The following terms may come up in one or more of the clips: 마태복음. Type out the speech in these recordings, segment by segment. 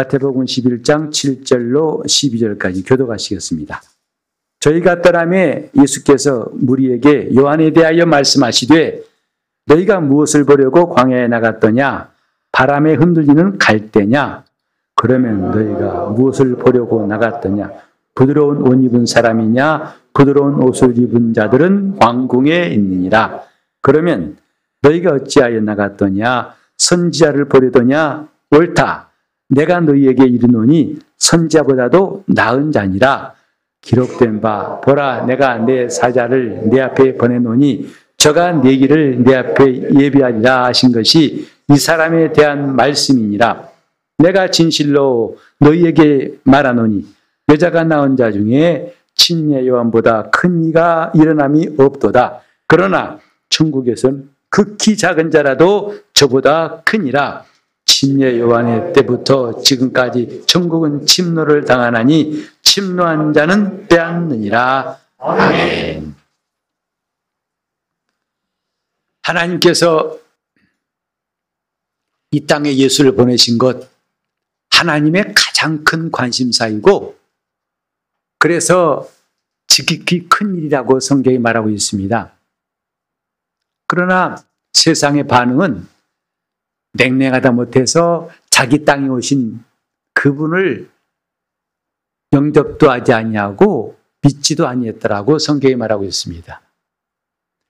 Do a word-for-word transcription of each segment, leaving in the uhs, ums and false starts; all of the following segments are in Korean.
마태복음 십일 장 칠 절로 십이 절까지 교독하시겠습니다. 저희가 떠남에 예수께서 무리에게 요한에 대하여 말씀하시되 너희가 무엇을 보려고 광야에 나갔더냐? 바람에 흔들리는 갈대냐? 그러면 너희가 무엇을 보려고 나갔더냐? 부드러운 옷 입은 사람이냐? 부드러운 옷을 입은 자들은 왕궁에 있느니라. 그러면 너희가 어찌하여 나갔더냐? 선지자를 보려더냐? 옳다. 내가 너희에게 이르노니 선지자보다도 나은 자니라. 기록된 바 보라 내가 내 사자를 내 앞에 보내노니 저가 내 길을 내 앞에 예비하리라 하신 것이 이 사람에 대한 말씀이니라. 내가 진실로 너희에게 말하노니 여자가 낳은 자 중에 친녀 요한보다 큰 이가 일어남이 없도다. 그러나 천국에선 극히 작은 자라도 저보다 크니라. 친녀 요한의 때부터 지금까지 천국은 침노를 당하나니 침노한 자는 빼앗느니라. 아멘. 하나님께서 이 땅에 예수를 보내신 것 하나님의 가장 큰 관심사이고 그래서 지극히 큰 일이라고 성경이 말하고 있습니다. 그러나 세상의 반응은 냉랭하다 못해서 자기 땅에 오신 그분을 영접도 하지 아니하고 믿지도 아니했더라고 성경이 말하고 있습니다.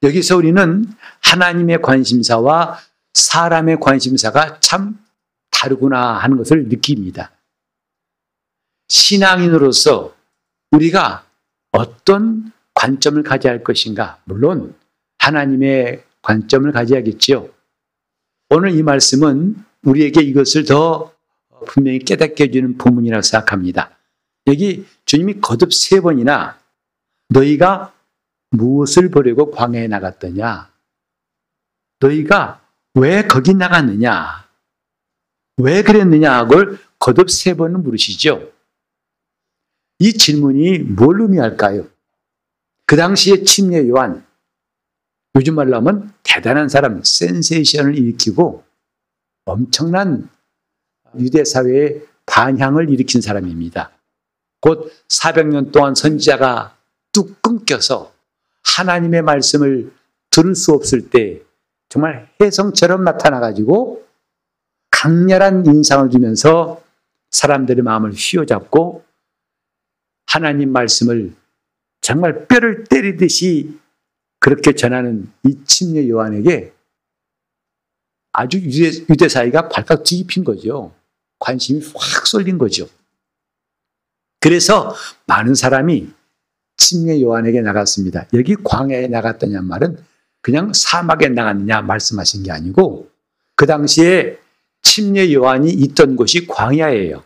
여기서 우리는 하나님의 관심사와 사람의 관심사가 참 다르구나 하는 것을 느낍니다. 신앙인으로서 우리가 어떤 관점을 가져야 할 것인가? 물론 하나님의 관점을 가져야겠지요. 오늘 이 말씀은 우리에게 이것을 더 분명히 깨닫게 해주는 본문이라고 생각합니다. 여기 주님이 거듭 세 번이나 너희가 무엇을 보려고 광야에 나갔더냐? 너희가 왜 거기 나갔느냐? 왜 그랬느냐? 그걸 거듭 세 번은 물으시죠. 이 질문이 뭘 의미할까요? 그 당시에 침례 요한, 요즘 말로 하면 대단한 사람, 센세이션을 일으키고 엄청난 유대사회의 반향을 일으킨 사람입니다. 곧 사백 년 동안 선지자가 뚝 끊겨서 하나님의 말씀을 들을 수 없을 때 정말 혜성처럼 나타나가지고 강렬한 인상을 주면서 사람들의 마음을 휘어잡고 하나님 말씀을 정말 뼈를 때리듯이 그렇게 전하는 이 침례 요한에게 아주 유대, 유대 사회가 발칵 뒤집힌 거죠. 관심이 확 쏠린 거죠. 그래서 많은 사람이 침례 요한에게 나갔습니다. 여기 광야에 나갔다는 말은 그냥 사막에 나갔느냐 말씀하신 게 아니고 그 당시에 침례 요한이 있던 곳이 광야예요.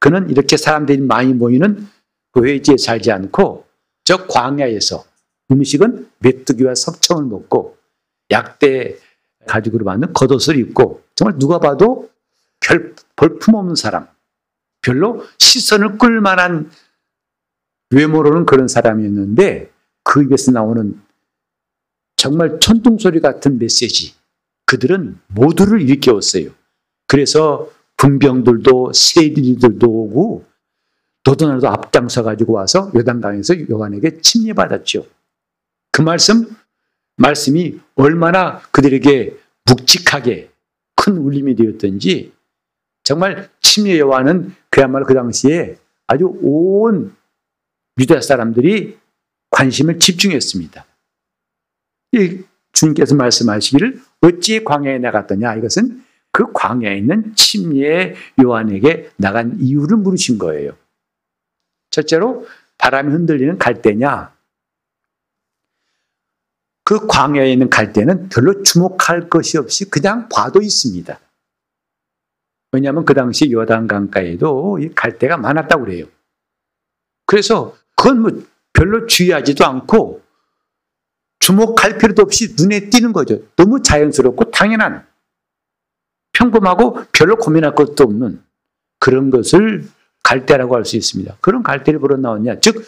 그는 이렇게 사람들이 많이 모이는 교회지에 살지 않고 저 광야에서 음식은 메뚜기와 석청을 먹고 약대 가죽으로 만든 겉옷을 입고 정말 누가 봐도 별 볼품없는 사람, 별로 시선을 끌만한 외모로는 그런 사람이었는데 그 입에서 나오는 정말 천둥소리 같은 메시지, 그들은 모두를 일깨웠어요. 그래서 분병들도 세리들도 오고 도도나도 앞장서가지고 와서 요단강에서 요한에게 침례받았죠. 그 말씀, 말씀이 얼마나 그들에게 묵직하게 큰 울림이 되었던지 정말 침례 요한은 그야말로 그 당시에 아주 온 유대 사람들이 관심을 집중했습니다. 이 주님께서 말씀하시기를 어찌 광야에 나갔더냐 이것은 그 광야에 있는 침례 요한에게 나간 이유를 물으신 거예요. 첫째로 바람이 흔들리는 갈대냐. 그 광야에 있는 갈대는 별로 주목할 것이 없이 그냥 봐도 있습니다. 왜냐하면 그 당시 요단강가에도 이 갈대가 많았다고 그래요. 그래서 그건 뭐 별로 주의하지도 않고 주목할 필요도 없이 눈에 띄는 거죠. 너무 자연스럽고 당연한, 평범하고 별로 고민할 것도 없는 그런 것을 갈대라고 할 수 있습니다. 그런 갈대를 보러 나왔냐. 즉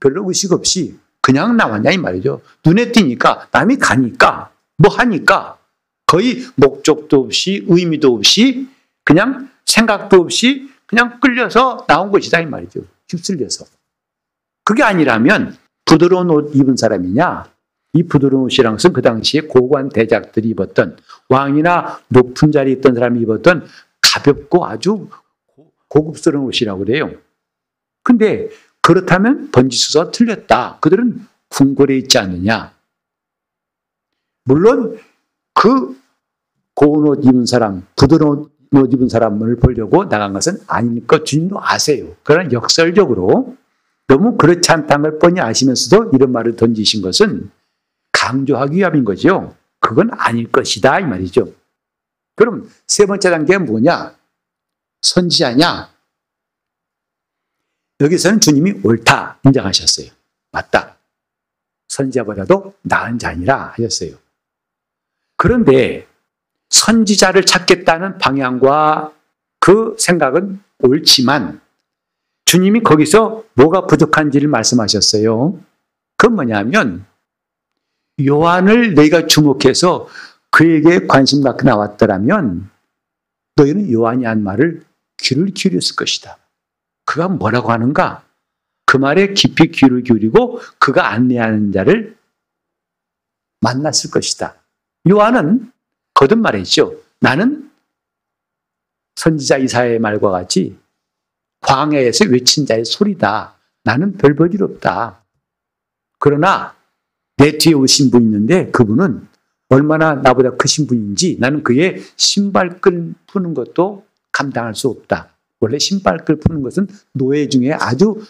별로 의식 없이 그냥 나왔냐 이 말이죠. 눈에 띄니까 남이 가니까 뭐 하니까 거의 목적도 없이 의미도 없이 그냥 생각도 없이 그냥 끌려서 나온 것이다 이 말이죠. 휩쓸려서. 그게 아니라면 부드러운 옷 입은 사람이냐? 이 부드러운 옷이란 것은 그 당시에 고관 대작들이 입었던, 왕이나 높은 자리에 있던 사람이 입었던 가볍고 아주 고급스러운 옷이라고 그래요. 근데 그렇다면 번지수서 틀렸다. 그들은 궁궐에 있지 않느냐. 물론 그 고운 옷 입은 사람, 부드러운 옷 입은 사람을 보려고 나간 것은 아니니까 주님도 아세요. 그러나 역설적으로 너무 그렇지 않다는 걸 뻔히 아시면서도 이런 말을 던지신 것은 강조하기 위함인 거죠. 그건 아닐 것이다 이 말이죠. 그럼 세 번째 단계는 뭐냐? 선지자냐? 여기서는 주님이 옳다 인정하셨어요. 맞다. 선지자보다도 나은 자니라 하셨어요. 그런데 선지자를 찾겠다는 방향과 그 생각은 옳지만 주님이 거기서 뭐가 부족한지를 말씀하셨어요. 그건 뭐냐면 요한을 너희가 주목해서 그에게 관심 갖고 나왔더라면 너희는 요한이 한 말을 귀를 기울였을 것이다. 그가 뭐라고 하는가? 그 말에 깊이 귀를 기울이고 그가 안내하는 자를 만났을 것이다. 요한은 거듭 말했죠. 나는 선지자 이사야의 말과 같이 광야에서 외친 자의 소리다. 나는 별 볼일 없다. 그러나 내 뒤에 오신 분이 있는데 그분은 얼마나 나보다 크신 분인지 나는 그의 신발끈 푸는 것도 감당할 수 없다. 원래 신발끈 푸는 것은 노예 중에 아주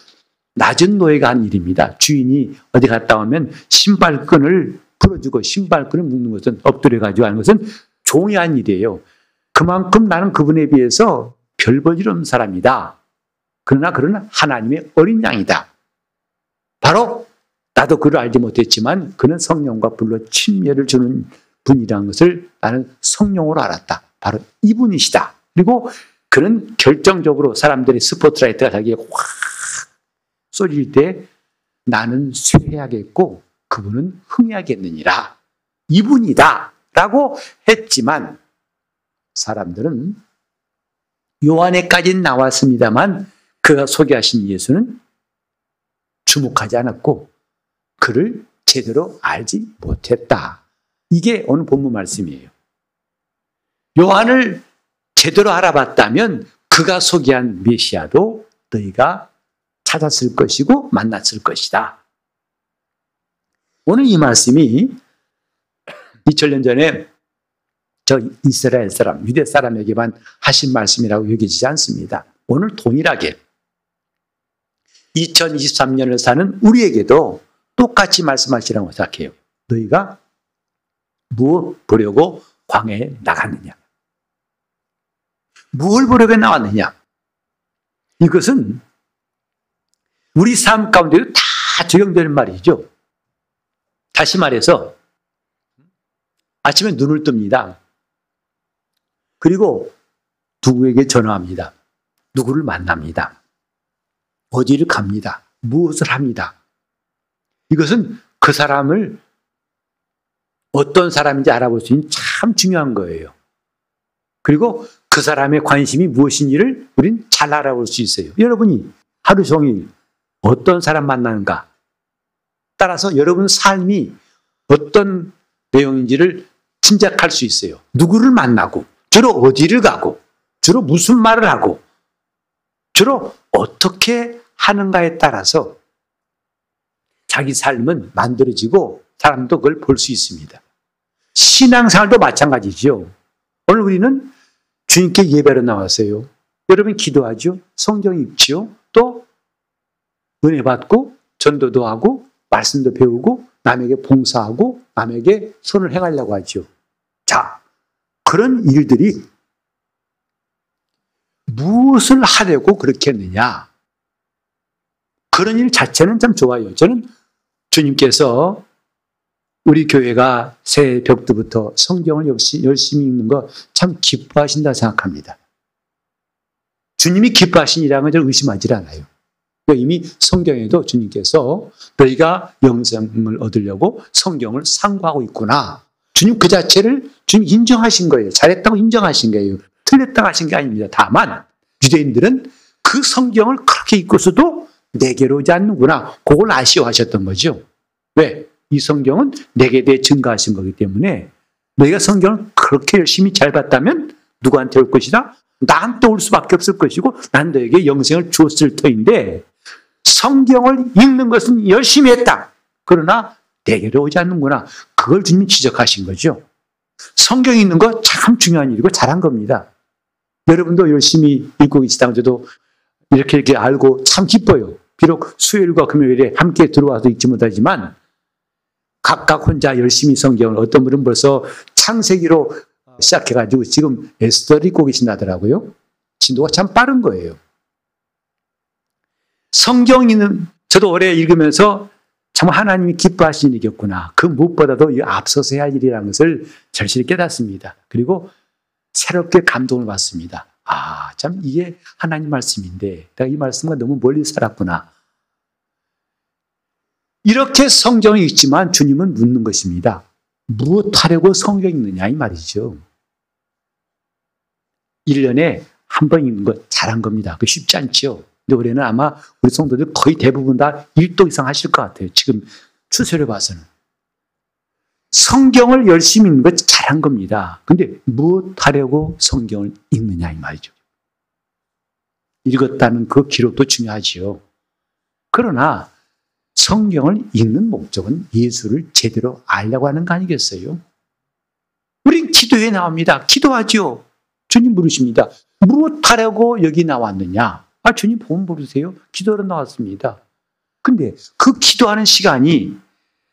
낮은 노예가 한 일입니다. 주인이 어디 갔다 오면 신발끈을 풀어주고 신발끈을 묶는 것은 엎드려가지고 하는 것은 종이 한 일이에요. 그만큼 나는 그분에 비해서 별 볼 일 없는 사람이다. 그러나 그는 하나님의 어린 양이다. 바로 나도 그를 알지 못했지만 그는 성령과 불로 침례를 주는 분이라는 것을 나는 성령으로 알았다. 바로 이분이시다. 그리고 그는 결정적으로 사람들의 스포트라이트가 자기에게 확 쏠릴 때 나는 쇠해야겠고 그분은 흥해야겠느니라. 이분이다 라고 했지만 사람들은 요한에까지는 나왔습니다만 그가 소개하신 예수는 주목하지 않았고 그를 제대로 알지 못했다. 이게 오늘 본문 말씀이에요. 요한을 제대로 알아봤다면 그가 소개한 메시아도 너희가 찾았을 것이고 만났을 것이다. 오늘 이 말씀이 이천 년 전에 저 이스라엘 사람, 유대 사람에게만 하신 말씀이라고 여겨지지 않습니다. 오늘 동일하게 이천이십삼 년을 사는 우리에게도 똑같이 말씀하시라고 생각해요. 너희가 뭘 보려고 광야에 나갔느냐? 뭘 보려고 나왔느냐? 이것은 우리 삶 가운데도 다 적용되는 말이죠. 다시 말해서 아침에 눈을 뜹니다. 그리고 누구에게 전화합니다. 누구를 만납니다. 어디를 갑니다. 무엇을 합니다. 이것은 그 사람을 어떤 사람인지 알아볼 수 있는 참 중요한 거예요. 그리고 그 사람의 관심이 무엇인지를 우린 잘 알아볼 수 있어요. 여러분이 하루 종일 어떤 사람 만나는가 따라서 여러분 삶이 어떤 내용인지를 짐작할 수 있어요. 누구를 만나고 주로 어디를 가고 주로 무슨 말을 하고 주로 어떻게 하는가에 따라서 자기 삶은 만들어지고 사람도 그걸 볼 수 있습니다. 신앙생활도 마찬가지죠. 오늘 우리는 주님께 예배로 나왔어요. 여러분 기도하죠. 성경 읽지요. 또 은혜 받고 전도도 하고 말씀도 배우고 남에게 봉사하고 남에게 선을 행하려고 하죠. 자, 그런 일들이 무엇을 하려고 그렇게 했느냐. 그런 일 자체는 참 좋아요. 저는 주님께서 우리 교회가 새 벽두부터 성경을 역시 열심히 읽는 거 참 기뻐하신다 생각합니다. 주님이 기뻐하신이라는 걸 의심하지 않아요. 이미 성경에도 주님께서 너희가 영생을 얻으려고 성경을 상고하고 있구나. 주님 그 자체를 주님 인정하신 거예요. 잘했다고 인정하신 거예요. 틀렸다 하신 게 아닙니다. 다만 유대인들은 그 성경을 그렇게 읽고서도 내게로 오지 않는구나. 그걸 아쉬워하셨던 거죠. 왜? 이 성경은 내게 대해 증거하신 거기 때문에 너희가 성경을 그렇게 열심히 잘 봤다면 누구한테 올 것이다? 나한테 올 수밖에 없을 것이고 난 너에게 영생을 주었을 터인데 성경을 읽는 것은 열심히 했다. 그러나 내게로 오지 않는구나. 그걸 주님이 지적하신 거죠. 성경 읽는 거 참 중요한 일이고 잘한 겁니다. 여러분도 열심히 읽고 계시다면 저도 이렇게 이렇게 알고 참 기뻐요. 비록 수요일과 금요일에 함께 들어와서 읽지 못하지만 각각 혼자 열심히 성경을, 어떤 분은 벌써 창세기로 시작해가지고 지금 에스더를 읽고 계신다더라고요. 진도가 참 빠른 거예요. 성경에는 저도 올해 읽으면서 정말 하나님이 기뻐하시는 일이었구나. 그 무엇보다도 이 앞서서 해야 할 일이라는 것을 절실히 깨닫습니다. 그리고 새롭게 감동을 받습니다. 아, 참 이게 하나님 말씀인데 내가 이 말씀과 너무 멀리 살았구나. 이렇게 성경을 읽지만 주님은 묻는 것입니다. 무엇하려고 성경 읽느냐 이 말이죠. 일 년에 한 번 읽는 거 잘한 겁니다. 그 쉽지 않죠. 근데 올해는 아마 우리 성도들 거의 대부분 다 일 도 이상 하실 것 같아요. 지금 추세를 봐서는. 성경을 열심히 읽는 거 잘한 겁니다. 근데 무엇하려고 성경을 읽느냐 이 말이죠. 읽었다는 그 기록도 중요하지요. 그러나 성경을 읽는 목적은 예수를 제대로 알려고 하는 거 아니겠어요? 우린 기도에 나옵니다. 기도하죠. 주님 물으십니다. 무엇하려고 여기 나왔느냐? 아, 주님 보면 모르세요? 기도하러 나왔습니다. 근데 그 기도하는 시간이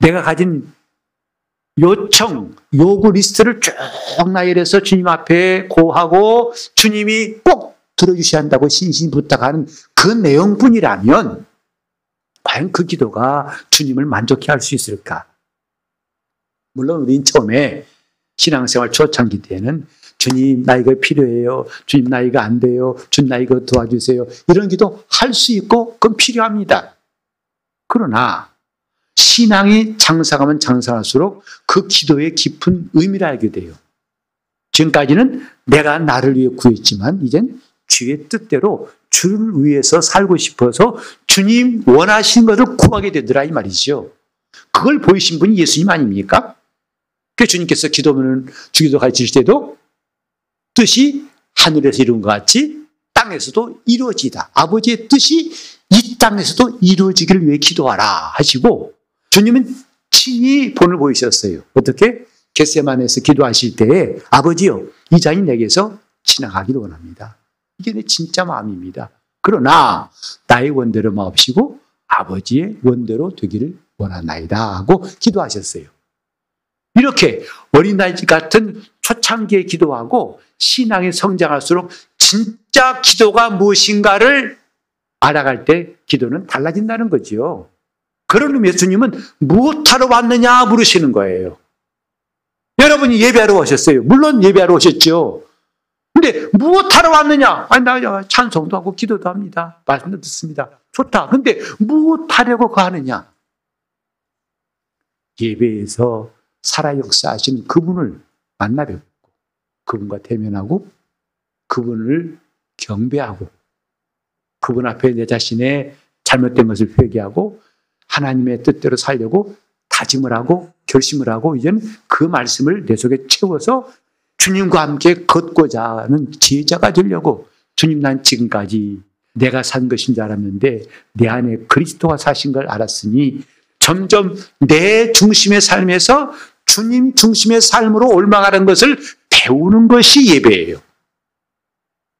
내가 가진 요청, 요구 리스트를 쭉 나열해서 주님 앞에 고하고 주님이 꼭 들어주셔야 한다고 신신히 부탁하는 그 내용뿐이라면 과연 그 기도가 주님을 만족해 할 수 있을까? 물론 우린 처음에 신앙생활 초창기 때는 주님 나 이거 필요해요. 주님 나 이거 안 돼요. 주님 나 이거 도와주세요. 이런 기도 할 수 있고 그건 필요합니다. 그러나 신앙이 장성하면 장성할수록 그 기도의 깊은 의미를 알게 돼요. 지금까지는 내가 나를 위해 구했지만 이젠 주의 뜻대로 주를 위해서 살고 싶어서 주님 원하시는 것을 구하게 되더라 이 말이죠. 그걸 보이신 분이 예수님 아닙니까? 그래서 주님께서 기도문을 주기도 가르칠 때도 뜻이 하늘에서 이룬 것 같이 땅에서도 이루어지다. 아버지의 뜻이 이 땅에서도 이루어지기를 위해 기도하라 하시고 주님은 친히 본을 보이셨어요. 어떻게? 겟세마네에서 기도하실 때에 아버지요 이 잔이 내게서 지나가기를 원합니다. 이게 내 진짜 마음입니다. 그러나 나의 원대로 마옵시고 아버지의 원대로 되기를 원하나이다 하고 기도하셨어요. 이렇게 어린아이 같은 초창기에 기도하고 신앙이 성장할수록 진짜 기도가 무엇인가를 알아갈 때 기도는 달라진다는 거죠. 그런 의미에서 주님은 무엇하러 왔느냐 물으시는 거예요. 여러분이 예배하러 오셨어요. 물론 예배하러 오셨죠. 근데 무엇하러 왔느냐? 아니, 나 찬송도 하고 기도도 합니다. 말씀도 듣습니다. 좋다. 근데 무엇하려고 그 하느냐? 예배에서 살아 역사하시는 그분을 만나 뵙고 그분과 대면하고 그분을 경배하고 그분 앞에 내 자신의 잘못된 것을 회개하고 하나님의 뜻대로 살려고 다짐을 하고 결심을 하고 이제는 그 말씀을 내 속에 채워서 주님과 함께 걷고자 하는 제자가 되려고 주님 난 지금까지 내가 산 것인 줄 알았는데 내 안에 그리스도가 사신 걸 알았으니 점점 내 중심의 삶에서 주님 중심의 삶으로 옮아가는 것을 배우는 것이 예배예요.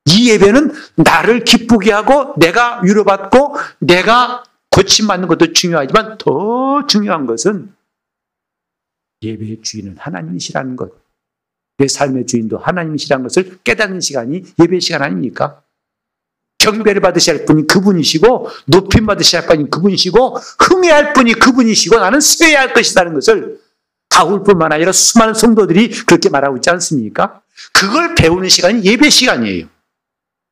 이 예배는 나를 기쁘게 하고 내가 위로받고 내가 고침받는 것도 중요하지만 더 중요한 것은 예배의 주인은 하나님이시라는 것. 내 삶의 주인도 하나님이시라는 것을 깨닫는 시간이 예배 시간 아닙니까? 경배를 받으셔야 할 분이 그분이시고 높임 받으셔야 할 분이 그분이시고 흥해할 분이 그분이시고 나는 쇠해야 할 것이라는 것을 바울뿐만 아니라 수많은 성도들이 그렇게 말하고 있지 않습니까? 그걸 배우는 시간이 예배 시간이에요.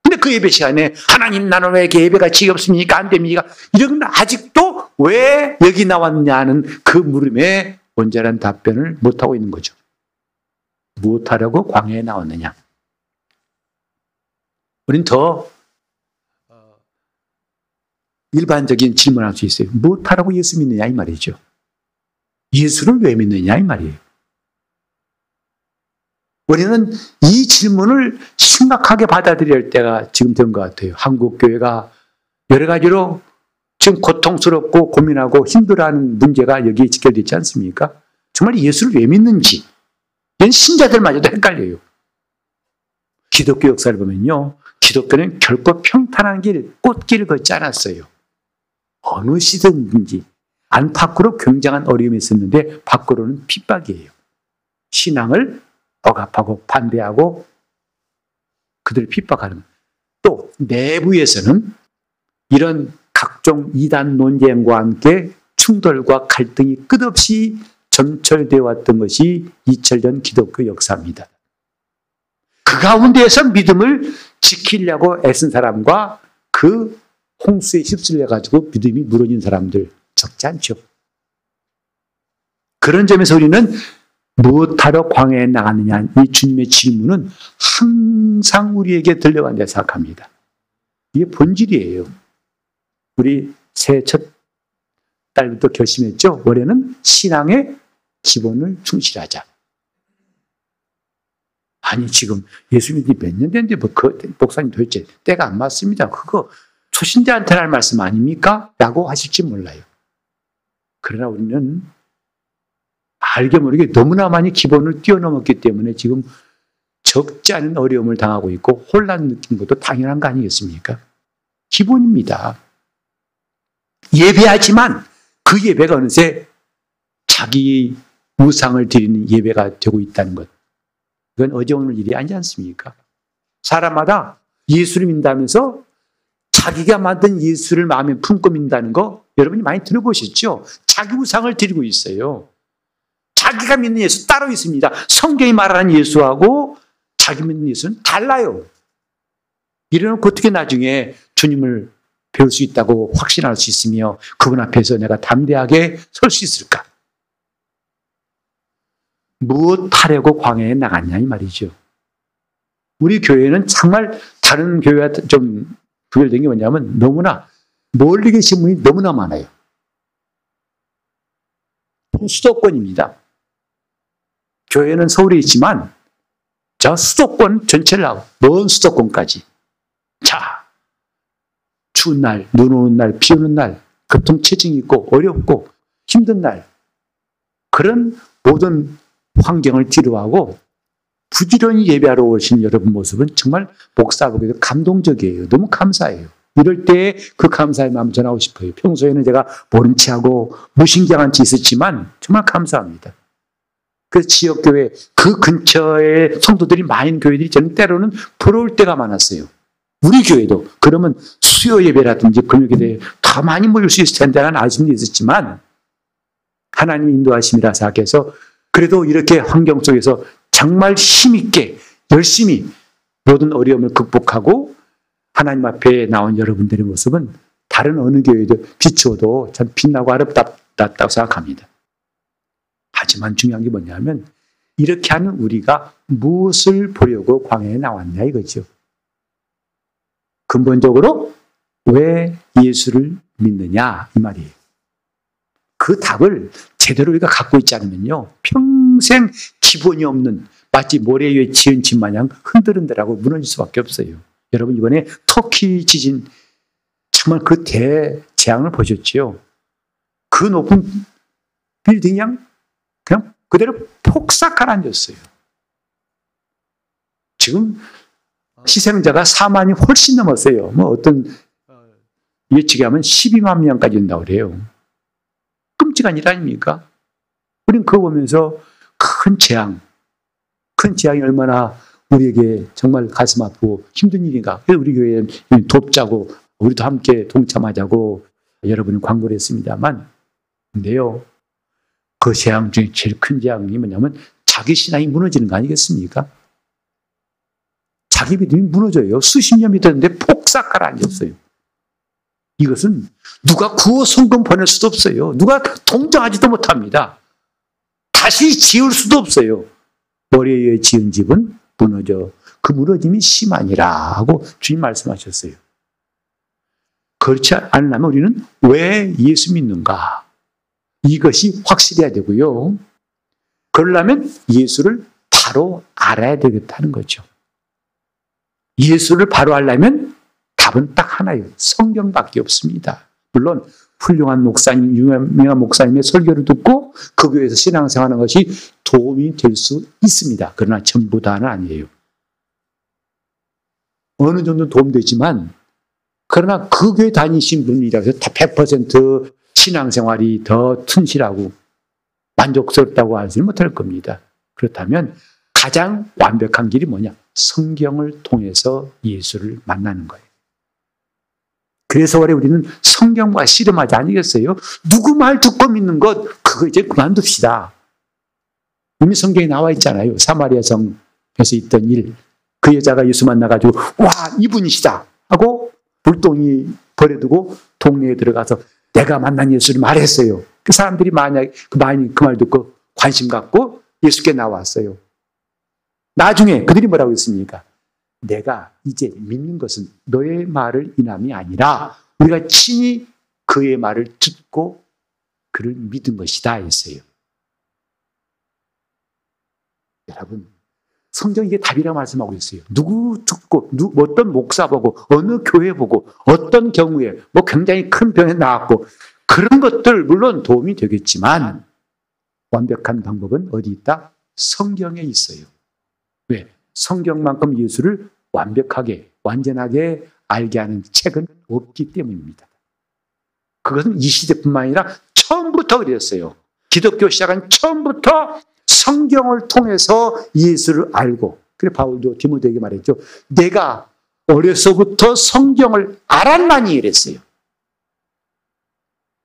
근데 그 예배 시간에 하나님 나는 왜 이렇게 예배가 지겹습니까? 안 됩니까? 이런 아직도 왜 여기 나왔느냐 하는 그 물음에 온전한 답변을 못하고 있는 거죠. 무엇하려고 광야에 나왔느냐? 우린 더 일반적인 질문을 할 수 있어요. 무엇하라고 예수 믿느냐 이 말이죠. 예수를 왜 믿느냐 이 말이에요. 우리는 이 질문을 심각하게 받아들여야 할 때가 지금 된 것 같아요. 한국 교회가 여러 가지로 지금 고통스럽고 고민하고 힘들어하는 문제가 여기에 직결되어 있지 않습니까? 정말 예수를 왜 믿는지 신자들마저도 헷갈려요. 기독교 역사를 보면요, 기독교는 결코 평탄한 길, 꽃길을 걷지 않았어요. 어느 시든지 안팎으로 굉장한 어려움이 있었는데 밖으로는 핍박이에요. 신앙을 억압하고 반대하고 그들을 핍박하는, 또 내부에서는 이런 각종 이단 논쟁과 함께 충돌과 갈등이 끝없이 점철되어 왔던 것이 이천 년 기독교 역사입니다. 그 가운데에서 믿음을 지키려고 애쓴 사람과 그 홍수에 휩쓸려가지고 믿음이 무너진 사람들 적지 않죠. 그런 점에서 우리는 무엇하러 광야에 나갔느냐, 이 주님의 질문은 항상 우리에게 들려간다 생각합니다. 이게 본질이에요. 우리 새해 첫 달부터 결심했죠. 올해는 신앙의 기본을 충실하자. 아니 지금 예수 믿기 몇 년 됐는데 뭐 그 목사님 도대체 때가 안 맞습니다. 그거 초신자한테 할 말씀 아닙니까? 라고 하실지 몰라요. 그러나 우리는 알게 모르게 너무나 많이 기본을 뛰어넘었기 때문에 지금 적지 않은 어려움을 당하고 있고 혼란 느끼는 것도 당연한 거 아니겠습니까? 기본입니다. 예배하지만 그 예배가 어느새 자기 우상을 드리는 예배가 되고 있다는 것. 그건 어제 오늘 일이 아니지 않습니까? 사람마다 예수를 믿는다면서 자기가 만든 예수를 마음에 품고 믿는다는 거 여러분이 많이 들어보셨죠? 자기 우상을 드리고 있어요. 자기가 믿는 예수 따로 있습니다. 성경이 말하는 예수하고 자기 믿는 예수는 달라요. 이래놓고 어떻게 나중에 주님을 배울 수 있다고 확신할 수 있으며 그분 앞에서 내가 담대하게 설 수 있을까? 무엇하려고 광야에 나갔냐 이 말이죠. 우리 교회는 정말 다른 교회와 좀 구별된 게 뭐냐면 너무나 멀리 계신 분이 너무나 많아요. 수도권입니다. 교회는 서울에 있지만 저 수도권 전체를 하고 먼 수도권까지, 자 추운 날, 눈 오는 날, 비 오는 날, 교통체증이 있고 어렵고 힘든 날, 그런 모든 환경을 뒤로하고 부지런히 예배하러 오신 여러분 모습은 정말 목사 보기에도 감동적이에요. 너무 감사해요. 이럴 때 그 감사의 마음 전하고 싶어요. 평소에는 제가 모른 체하고 무신경한 지 있었지만 정말 감사합니다. 그래서 지역교회, 그 근처에 성도들이 많은 교회들이 저는 때로는 부러울 때가 많았어요. 우리 교회도 그러면 수요 예배라든지 금요일에 더 많이 모일 수 있을 텐데라는 아쉬움이 있었지만 하나님의 인도하심이라 생각해서 그래도 이렇게 환경 속에서 정말 힘있게 열심히 모든 어려움을 극복하고 하나님 앞에 나온 여러분들의 모습은 다른 어느 교회도 비추어도 참 빛나고 아름답다고 생각합니다. 하지만 중요한 게 뭐냐면 이렇게 하는 우리가 무엇을 보려고 광야에 나왔냐 이거죠. 근본적으로 왜 예수를 믿느냐 이 말이에요. 그 답을 제대로 우리가 갖고 있지 않으면요, 평생 기본이 없는 마치 모래 위에 지은 집 마냥 흔들흔들하고 무너질 수밖에 없어요. 여러분 이번에 터키 지진 정말 그 대재앙을 보셨죠? 그 높은 빌딩이 그냥, 그냥 그대로 폭삭 가라앉았어요. 지금 희생자가 사만이 훨씬 넘었어요. 뭐 어떤 예측에 하면 십이만 명까지 된다고 그래요. 끔찍한 일 아닙니까? 우린 그거 보면서 큰 재앙, 큰 재앙이 얼마나 우리에게 정말 가슴 아프고 힘든 일인가. 그래서 우리 교회는 돕자고 우리도 함께 동참하자고 여러분이 광고를 했습니다만, 근데요, 그 재앙 중에 제일 큰 재앙이 뭐냐면 자기 신앙이 무너지는 거 아니겠습니까? 자기 믿음이 무너져요. 수십 년 믿었는데 폭삭 가라앉았어요. 이것은 누가 구호 성금 보낼 수도 없어요. 누가 동정하지도 못합니다. 다시 지을 수도 없어요. 머리에 지은 집은 무너져 그 무너짐이 심하니라 하고 주님 말씀하셨어요. 그렇지 않으려면 우리는 왜 예수 믿는가? 이것이 확실해야 되고요. 그러려면 예수를 바로 알아야 되겠다는 거죠. 예수를 바로 알려면 답은 딱 하나예요. 성경밖에 없습니다. 물론 훌륭한 목사님, 유명한 목사님의 설교를 듣고 그 교회에서 신앙생활하는 것이 도움이 될 수 있습니다. 그러나 전부 다는 아니에요. 어느 정도 도움되지만 그러나 그 교회 다니신 분이라서 다 백 퍼센트 신앙생활이 더 튼실하고 만족스럽다고 하지는 못할 겁니다. 그렇다면 가장 완벽한 길이 뭐냐? 성경을 통해서 예수를 만나는 거예요. 그래서 원래 우리는 성경과 씨름하지 아니겠어요? 누구 말 듣고 믿는 것, 그거 이제 그만둡시다. 이미 성경에 나와 있잖아요. 사마리아 성에서 있던 일. 그 여자가 예수 만나가지고 와, 이분이시다 하고 물동이 버려두고 동네에 들어가서 내가 만난 예수를 말했어요. 그 사람들이 만약에 그 말 듣고 관심 갖고 예수께 나왔어요. 나중에 그들이 뭐라고 했습니까? 내가 이제 믿는 것은 너의 말을 인함이 아니라 우리가 친히 그의 말을 듣고 그를 믿은 것이다 했어요. 여러분, 성경이 이게 답이라고 말씀하고 있어요. 누구 듣고, 누, 어떤 목사 보고, 어느 교회 보고, 어떤 경우에 뭐 굉장히 큰 병에 나왔고 그런 것들 물론 도움이 되겠지만 완벽한 방법은 어디 있다? 성경에 있어요. 왜? 성경만큼 예수를 완벽하게, 완전하게 알게 하는 책은 없기 때문입니다. 그것은 이 시대뿐만 아니라 처음부터 그랬어요. 기독교 시작한 처음부터 성경을 통해서 예수를 알고, 그래 바울도 디모데에게 말했죠. 내가 어려서부터 성경을 알았나니 이랬어요.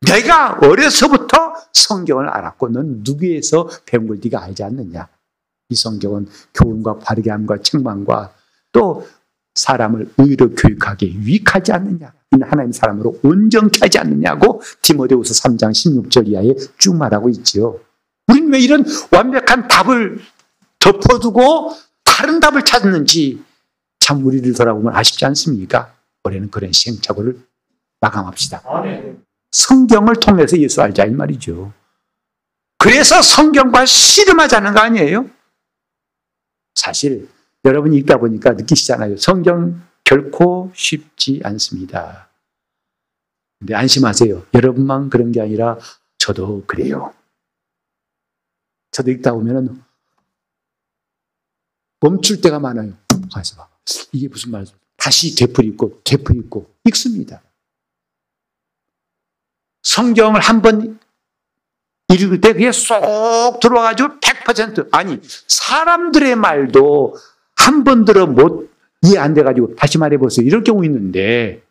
내가 어려서부터 성경을 알았고 넌 누구에서 배운 걸 네가 알지 않느냐. 이 성경은 교훈과 바르게함과 책망과 또 사람을 의로 교육하게 유익하지 않느냐. 이는 하나님의 사람으로 온전케 하지 않느냐고 디모데후서 삼 장 십육 절 이하에 쭉 말하고 있죠. 우린 왜 이런 완벽한 답을 덮어두고 다른 답을 찾는지 참 우리를 돌아보면 아쉽지 않습니까? 올해는 그런 시행착오를 마감합시다. 성경을 통해서 예수 알자 이 말이죠. 그래서 성경과 씨름하자는 거 아니에요? 사실 여러분이 읽다 보니까 느끼시잖아요. 성경 결코 쉽지 않습니다. 근데 안심하세요. 여러분만 그런 게 아니라 저도 그래요. 저도 읽다 보면은 멈출 때가 많아요. 가서 봐. 이게 무슨 말이죠? 다시 되풀이고 되풀이고 읽습니다. 성경을 한번 읽을 때 그게 쏙 들어와가지고 백 퍼센트 아니 사람들의 말도 한 번 들어 못 이해 안 돼가지고 다시 말해보세요. 이럴 경우 있는데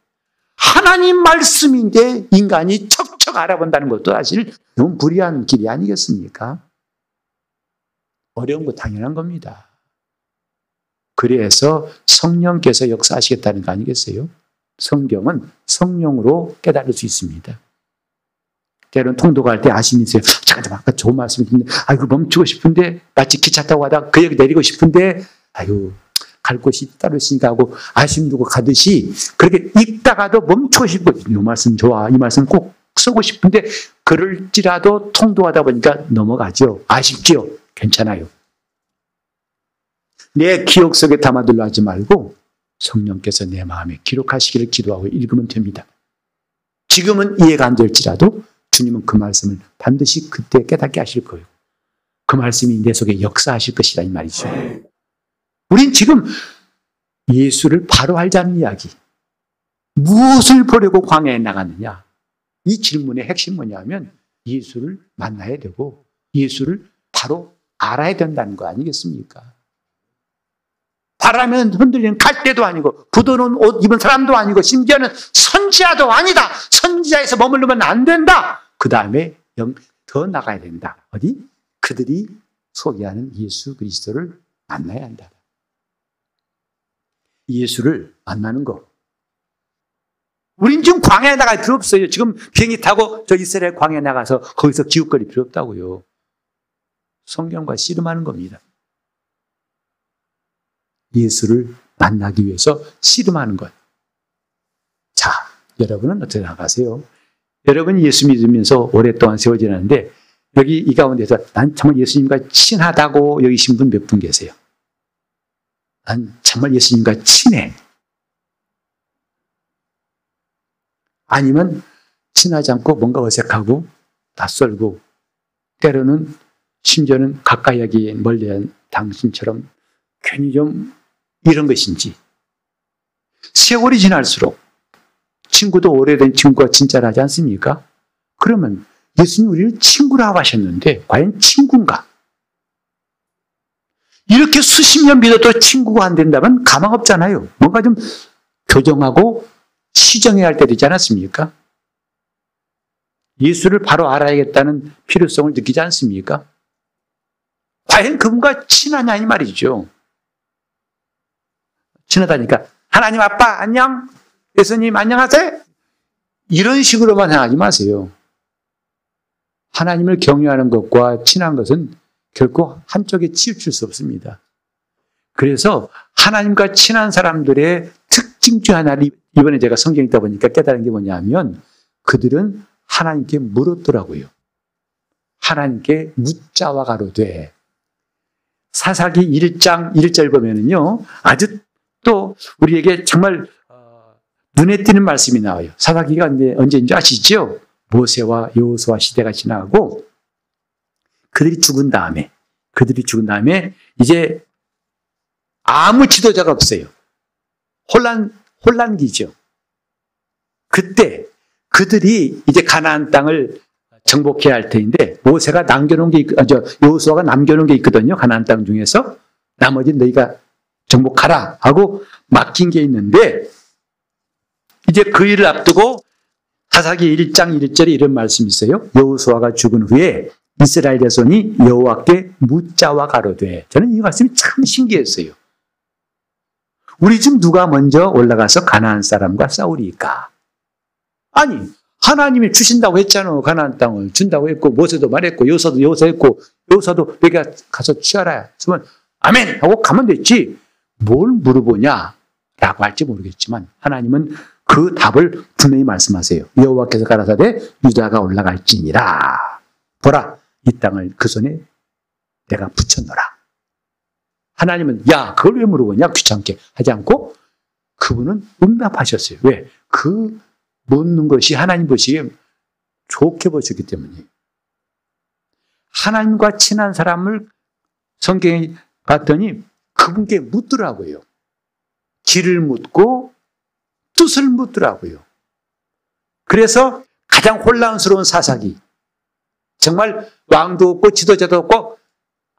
하나님 말씀인데 인간이 척척 알아본다는 것도 사실 너무 불리한 길이 아니겠습니까? 어려운 거 당연한 겁니다. 그래서 성령께서 역사하시겠다는 거 아니겠어요? 성경은 성령으로 깨달을 수 있습니다. 때로는 통도 갈 때 아심이 있어요. 잠깐, 잠깐, 아까 좋은 말씀이 있는데, 아이고, 멈추고 싶은데, 마치 기차 타고 가다가 그 얘기 내리고 싶은데, 아이고, 갈 곳이 따로 있으니까 하고, 아심 두고 가듯이, 그렇게 읽다가도 멈추고 싶고, 이 말씀 좋아, 이 말씀 꼭 쓰고 싶은데, 그럴지라도 통도하다 보니까 넘어가죠. 아쉽지요? 괜찮아요. 내 기억 속에 담아둘려 하지 말고, 성령께서 내 마음에 기록하시기를 기도하고 읽으면 됩니다. 지금은 이해가 안 될지라도, 주님은 그 말씀을 반드시 그때 깨닫게 하실 거예요. 그 말씀이 내 속에 역사하실 것이다 이 말이죠. 우린 지금 예수를 바로 알자는 이야기. 무엇을 보려고 광야에 나갔느냐. 이 질문의 핵심 뭐냐면 예수를 만나야 되고 예수를 바로 알아야 된다는 거 아니겠습니까? 바람에 흔들리는 갈대도 아니고 부드러운 옷 입은 사람도 아니고 심지어는 선지자도 아니다. 선지자에서 머무르면 안 된다. 그 다음에 더 나가야 된다. 어디? 그들이 소개하는 예수 그리스도를 만나야 한다. 예수를 만나는 거. 우린 지금 광야에 나갈 필요 없어요. 지금 비행기 타고 저 이스라엘 광야에 나가서 거기서 기웃거릴 필요 없다고요. 성경과 씨름하는 겁니다. 예수를 만나기 위해서 씨름하는 거예요. 자, 여러분은 어떻게 나가세요? 여러분 예수 믿으면서 오랫동안 세월 지났는데 여기 이 가운데서 난 정말 예수님과 친하다고 여기신 분 몇 분 계세요? 난 정말 예수님과 친해. 아니면 친하지 않고 뭔가 어색하고 낯설고 때로는 심지어는 가까이 하기 멀리 당신처럼 괜히 좀 이런 것인지 세월이 지날수록 친구도 오래된 친구가 진짜라지 않습니까? 그러면 예수님 우리를 친구라고 하셨는데 과연 친구인가? 이렇게 수십 년 믿어도 친구가 안 된다면 가망 없잖아요. 뭔가 좀 교정하고 시정해야 할 때 되지 않았습니까? 예수를 바로 알아야겠다는 필요성을 느끼지 않습니까? 과연 그분과 친하냐 이 말이죠. 친하다니까 하나님 아빠 안녕, 예수님 안녕하세요, 이런 식으로만 생각하지 마세요. 하나님을 경외하는 것과 친한 것은 결코 한쪽에 치우칠 수 없습니다. 그래서 하나님과 친한 사람들의 특징 중 하나를 이번에 제가 성경 읽다 보니까 깨달은 게 뭐냐면 그들은 하나님께 물었더라고요. 하나님께 묻자와 가로되. 사사기 일 장 일 절 보면은요, 아주 또 우리에게 정말 눈에 띄는 말씀이 나와요. 사사기가 언제인지 아시죠? 모세와 여호수아 시대가 지나고 그들이 죽은 다음에 그들이 죽은 다음에 이제 아무 지도자가 없어요. 혼란 혼란기죠. 그때 그들이 이제 가나안 땅을 정복해야 할 텐데 모세가 남겨놓은 게 저 여호수아가 남겨놓은 게 있거든요. 가나안 땅 중에서 나머지는 너희가 정복하라 하고 맡긴 게 있는데 이제 그 일을 앞두고 사사기 일 장 일 절에 이런 말씀이 있어요. 여호수아가 죽은 후에 이스라엘 자손이 여호와께 묻자와 가로되. 저는 이 말씀이 참 신기했어요. 우리 집 누가 먼저 올라가서 가나안 사람과 싸우리까? 아니 하나님이 주신다고 했잖아. 가나안 땅을 준다고 했고 모세도 말했고 여호사도 여호사했고 여호사도 내가 가서 취하라 했으면 아멘 하고 가면 됐지 뭘 물어보냐라고 할지 모르겠지만 하나님은 그 답을 분명히 말씀하세요. 여호와께서 가라사대 유다가 올라갈지니라. 보라 이 땅을 그 손에 내가 붙였노라. 하나님은 야 그걸 왜 물어보냐 귀찮게 하지 않고 그분은 응답하셨어요. 왜? 그 묻는 것이 하나님 보시기에 좋게 보셨기 때문이에요. 하나님과 친한 사람을 성경에 봤더니 그분께 묻더라고요. 길을 묻고 뜻을 묻더라고요. 그래서 가장 혼란스러운 사사기. 정말 왕도 없고 지도자도 없고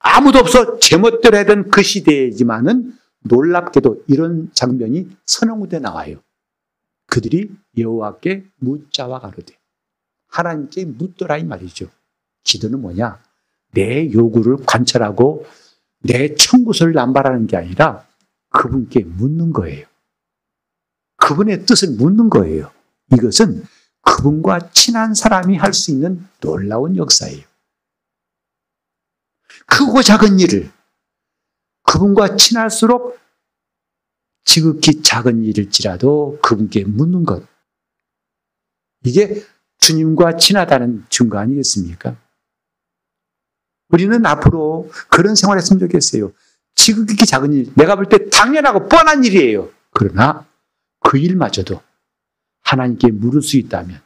아무도 없어 제멋대로 하던 그 시대이지만은 놀랍게도 이런 장면이 선왕후대에 나와요. 그들이 여호와께 묻자와 가로되. 하나님께 묻더라 이 말이죠. 기도는 뭐냐? 내 요구를 관찰하고 내 청구서를 남발하는 게 아니라 그분께 묻는 거예요. 그분의 뜻을 묻는 거예요. 이것은 그분과 친한 사람이 할 수 있는 놀라운 역사예요. 크고 작은 일을 그분과 친할수록 지극히 작은 일일지라도 그분께 묻는 것. 이게 주님과 친하다는 증거 아니겠습니까? 우리는 앞으로 그런 생활을 했으면 좋겠어요. 지극히 작은 일, 내가 볼 때 당연하고 뻔한 일이에요. 그러나 그 일마저도 하나님께 물을 수 있다면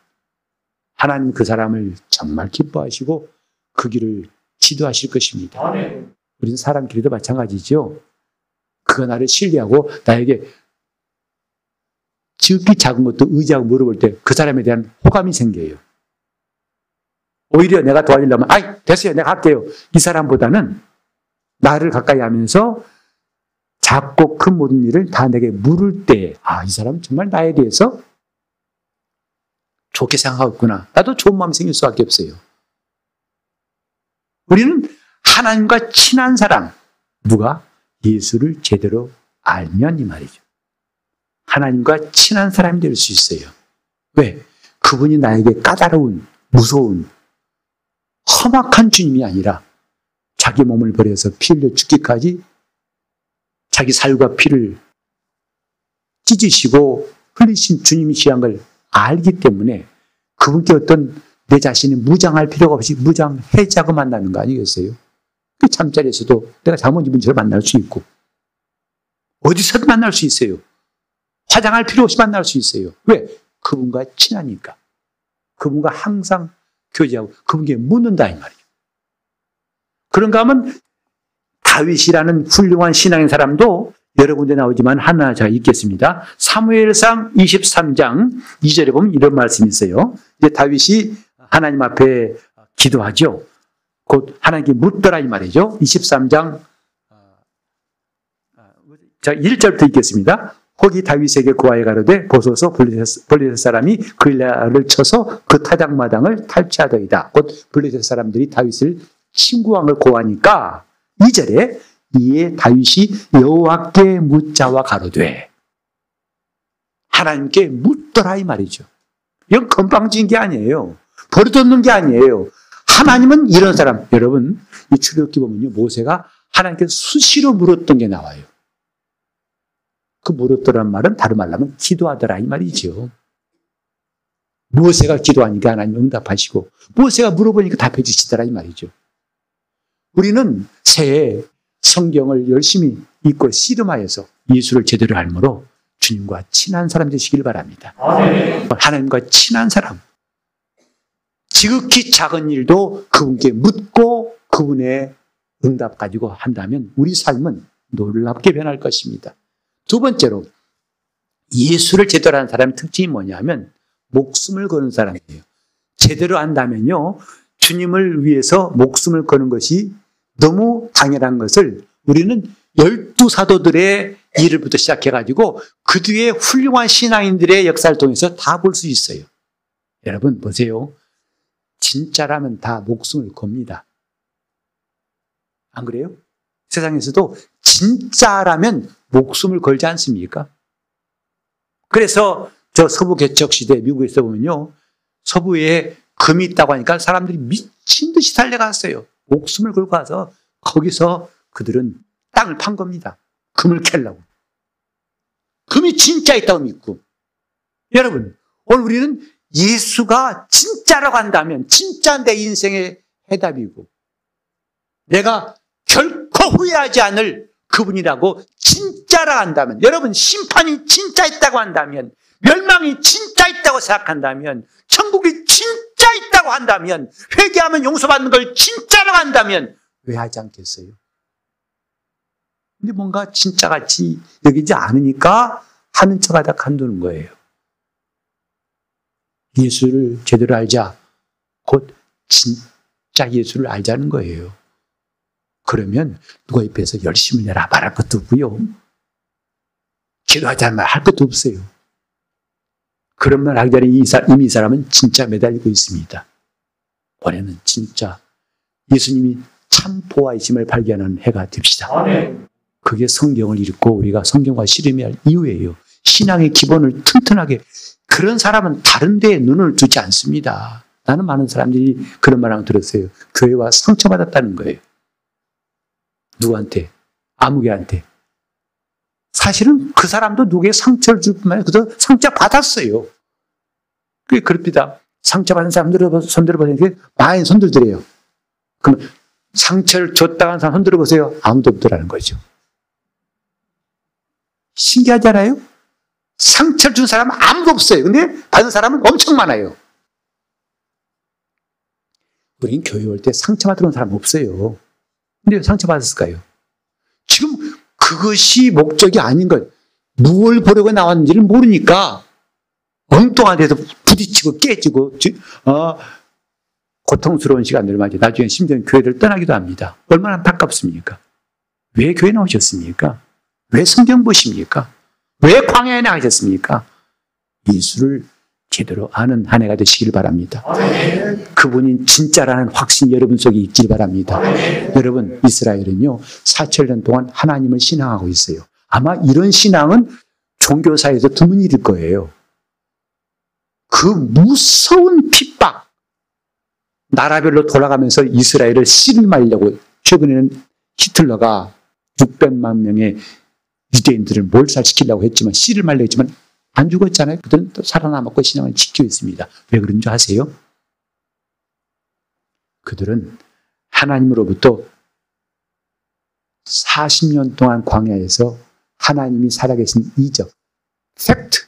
하나님 그 사람을 정말 기뻐하시고 그 길을 지도하실 것입니다. 우리는 사람끼리도 마찬가지죠. 그가 나를 신뢰하고 나에게 지극히 작은 것도 의지하고 물어볼 때 그 사람에 대한 호감이 생겨요. 오히려 내가 도와주려면 아이 됐어요 내가 할게요. 이 사람보다는 나를 가까이 하면서 작고 큰 모든 일을 다 내게 물을 때 아, 이 사람은 정말 나에 대해서 좋게 생각하고 있구나. 나도 좋은 마음이 생길 수밖에 없어요. 우리는 하나님과 친한 사람 누가? 예수를 제대로 알면 이 말이죠. 하나님과 친한 사람이 될 수 있어요. 왜? 그분이 나에게 까다로운, 무서운, 험악한 주님이 아니라 자기 몸을 버려서 피 흘려 죽기까지 자기 살과 피를 찢으시고 흘리신 주님의 시향을 알기 때문에 그분께 어떤 내 자신이 무장할 필요가 없이 무장해자고 만나는 거 아니겠어요? 그 잠자리에서도 내가 잠은 이분처럼 만날 수 있고 어디서도 만날 수 있어요. 화장할 필요 없이 만날 수 있어요. 왜? 그분과 친하니까. 그분과 항상 교제하고 그분께 묻는다 이 말이죠. 그런가 하면 다윗이라는 훌륭한 신앙인 사람도 여러 군데 나오지만 하나 제가 읽겠습니다. 사무엘상 이십삼 장 이 절에 보면 이런 말씀이 있어요. 이제 다윗이 하나님 앞에 기도하죠. 곧 하나님께 묻더라 이 말이죠. 이십삼 장 자 일 절부터 읽겠습니다. 거기 다윗에게 고하여 가로되 보소서 블레셋 사람이 그일라를 쳐서 그 타작마당을 탈취하더이다. 곧 블레셋 사람들이 다윗을 친구왕을 고하니까 이 절에 이에 다윗이 여호와께 묻자와 가로되 하나님께 묻더라 이 말이죠. 이건 건방진 게 아니에요. 버릇없는 게 아니에요. 하나님은 이런 사람. 여러분 이 출애굽기 보면요 모세가 하나님께 수시로 물었던 게 나와요. 그 물었더란 말은 다른 말로 하면 기도하더라 이 말이죠. 모세가 기도하니까 하나님 응답하시고 모세가 물어보니까 답해 주시더라 이 말이죠. 우리는 새해 성경을 열심히 읽고 씨름하여서 예수를 제대로 알므로 주님과 친한 사람 되시길 바랍니다. 아멘. 하나님과 친한 사람. 지극히 작은 일도 그분께 묻고 그분의 응답 가지고 한다면 우리 삶은 놀랍게 변할 것입니다. 두 번째로 예수를 제대로 아는 사람의 특징이 뭐냐면 목숨을 거는 사람이에요. 제대로 안다면요 주님을 위해서 목숨을 거는 것이 너무 당연한 것을 우리는 열두 사도들의 일을부터 시작해가지고 그 뒤에 훌륭한 신앙인들의 역사를 통해서 다 볼 수 있어요. 여러분 보세요. 진짜라면 다 목숨을 겁니다. 안 그래요? 세상에서도 진짜라면 목숨을 걸지 않습니까? 그래서 저 서부 개척 시대 미국에서 보면요. 서부에 금이 있다고 하니까 사람들이 미친 듯이 달려갔어요. 목숨을 걸고 와서 거기서 그들은 땅을 판 겁니다. 금을 캐려고. 금이 진짜 있다고 믿고. 여러분, 오늘 우리는 예수가 진짜라고 한다면 진짜 내 인생의 해답이고 내가 결코 후회하지 않을 그분이라고 진짜라 한다면, 여러분 심판이 진짜 있다고 한다면, 멸망이 진짜 있다고 생각한다면, 천국이 진짜 있다고 한다면, 회개하면 용서받는 걸 진짜라고 한다면 왜 하지 않겠어요? 근데 뭔가 진짜같이 여기지 않으니까 하는 척하다 간두는 거예요. 예수를 제대로 알자. 곧 진짜 예수를 알자는 거예요. 그러면 누가 옆에서 열심히 내라 말할 것도 없고요. 기도하자 말할 것도 없어요. 그런 말 하기 전에 이미 이 사람은 진짜 매달리고 있습니다. 올해는 진짜 예수님이 참 보아이심을 발견하는 해가 됩시다. 그게 성경을 읽고 우리가 성경과 씨름해야 할 이유예요. 신앙의 기본을 튼튼하게. 그런 사람은 다른 데에 눈을 두지 않습니다. 나는 많은 사람들이 그런 말을 들었어요. 교회와 상처받았다는 거예요. 누구한테? 아무개한테. 사실은 그 사람도 누구에게 상처를 줄 뿐만 아니라 그도 상처받았어요. 그게 그렇습니다. 상처받은 사람들을 손들어보세요. 많이 손들더래요. 그럼 상처를 줬다 한 사람 손들어보세요. 아무도 없더라는 거죠. 신기하지 않아요? 상처를 준 사람은 아무도 없어요. 근데 받은 사람은 엄청 많아요. 우린 교회 올 때 상처받으러 온 사람 없어요. 근데 왜 상처받았을까요? 지금 그것이 목적이 아닌 것, 무엇을 보려고 나왔는지를 모르니까 엉뚱한 데서 부딪히고 깨지고 어, 고통스러운 시간들을 맞이 나중에 심지어 교회를 떠나기도 합니다. 얼마나 안타깝습니까? 왜 교회 나오셨습니까? 왜 성경 보십니까? 왜 광야에 나가셨습니까? 예수를 제대로 아는 한 해가 되시길 바랍니다. 아멘. 그분이 진짜라는 확신이 여러분 속에 있길 바랍니다. 아멘. 여러분 이스라엘은요 사천 년 동안 하나님을 신앙하고 있어요. 아마 이런 신앙은 종교사에서 드문 일일 거예요. 그 무서운 핍박 나라별로 돌아가면서 이스라엘을 씨름하려고 최근에는 히틀러가 육백만 명의 유대인들을 몰살시키려고 했지만, 씨를 말려 했지만 안 죽었잖아요. 그들은 또 살아남았고 신앙을 지키고 있습니다. 왜 그런 줄 아세요? 그들은 하나님으로부터 사십 년 동안 광야에서 하나님이 살아계신 이적, 팩트,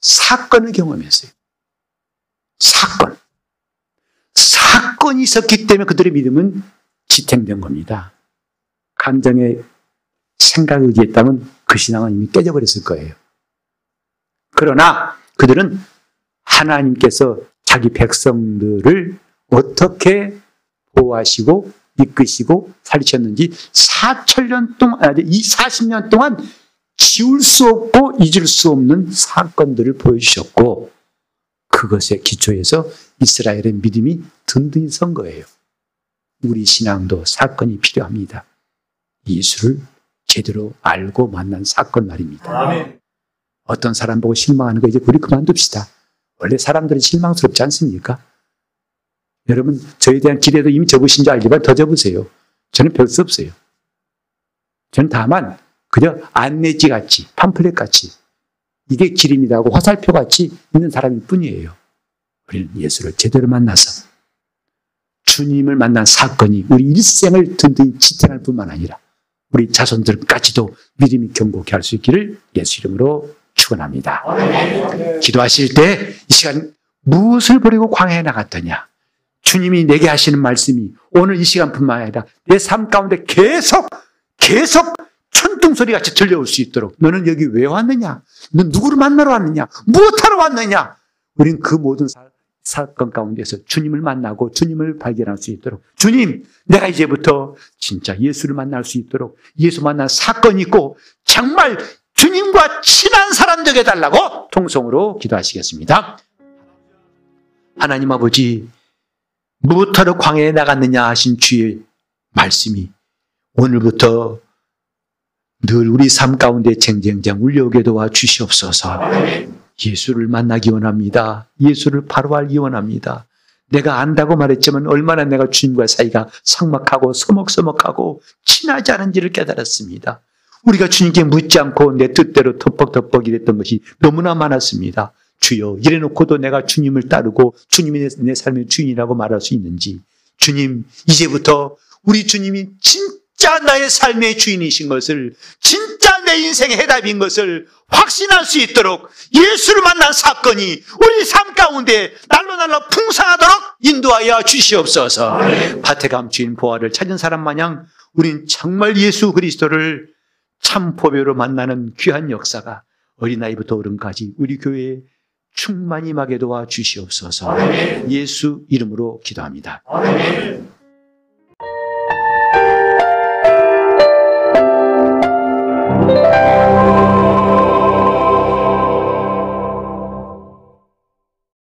사건을 경험했어요. 사건. 사건이 있었기 때문에 그들의 믿음은 지탱된 겁니다. 감정의 생각에 의지했다면 그 신앙은 이미 깨져버렸을 거예요. 그러나 그들은 하나님께서 자기 백성들을 어떻게 보호하시고 이끄시고 살리셨는지 사천 년 동안, 아니, 이 사십 년 동안 지울 수 없고 잊을 수 없는 사건들을 보여주셨고, 그것에 기초해서 이스라엘의 믿음이 든든히 선 거예요. 우리 신앙도 사건이 필요합니다. 예수를 제대로 알고 만난 사건 말입니다. 아멘. 어떤 사람 보고 실망하는 거 이제 우리 그만둡시다. 원래 사람들은 실망스럽지 않습니까? 여러분, 저에 대한 기대도 이미 접으신 줄 알지만 더 접으세요. 저는 별 수 없어요. 저는 다만 그저 안내지 같이, 팜플렛 같이, 이게 길입니다 하고 화살표 같이 있는 사람일 뿐이에요. 우리는 예수를 제대로 만나서 주님을 만난 사건이 우리 일생을 든든히 지탱할 뿐만 아니라 우리 자손들까지도 믿음이 견고케 할 수 있기를 예수 이름으로 축원합니다. 기도하실 때 이 시간 무엇을 버리고 광야에 나갔더냐? 주님이 내게 하시는 말씀이 오늘 이 시간뿐만 아니라 내 삶 가운데 계속 계속 천둥소리같이 들려올 수 있도록, 너는 여기 왜 왔느냐? 너 누구를 만나러 왔느냐? 무엇하러 왔느냐? 우린 그 모든 사, 사건 가운데서 주님을 만나고 주님을 발견할 수 있도록, 주님, 내가 이제부터 진짜 예수를 만날 수 있도록, 예수 만난 사건이 있고 정말 주님과 친한 사람 되게 해달라고 통성으로 기도하시겠습니다. 하나님 아버지, 무엇하러 광야에 나갔느냐 하신 주의 말씀이 오늘부터 늘 우리 삶 가운데 쟁쟁쟁 울려오게 도와주시옵소서. 예수를 만나기 원합니다. 예수를 바로 알기 원합니다. 내가 안다고 말했지만 얼마나 내가 주님과 사이가 삭막하고 서먹서먹하고 친하지 않은지를 깨달았습니다. 우리가 주님께 묻지 않고 내 뜻대로 덮벅덮벅 이랬던 것이 너무나 많았습니다. 주여, 이래놓고도 내가 주님을 따르고 주님이 내 삶의 주인이라고 말할 수 있는지, 주님, 이제부터 우리 주님이 진짜 나의 삶의 주인이신 것을, 진짜 내 인생의 해답인 것을 확신할 수 있도록 예수를 만난 사건이 우리 삶 가운데 날로 날로 풍성하도록 인도하여 주시옵소서. 파태감 주인 보아를 찾은 사람 마냥 우린 정말 예수 그리스도를 참 보배로 만나는 귀한 역사가 어린아이부터 어른까지 우리 교회에 충만히 임하게 도와주시옵소서. 아멘. 예수 이름으로 기도합니다. 아멘.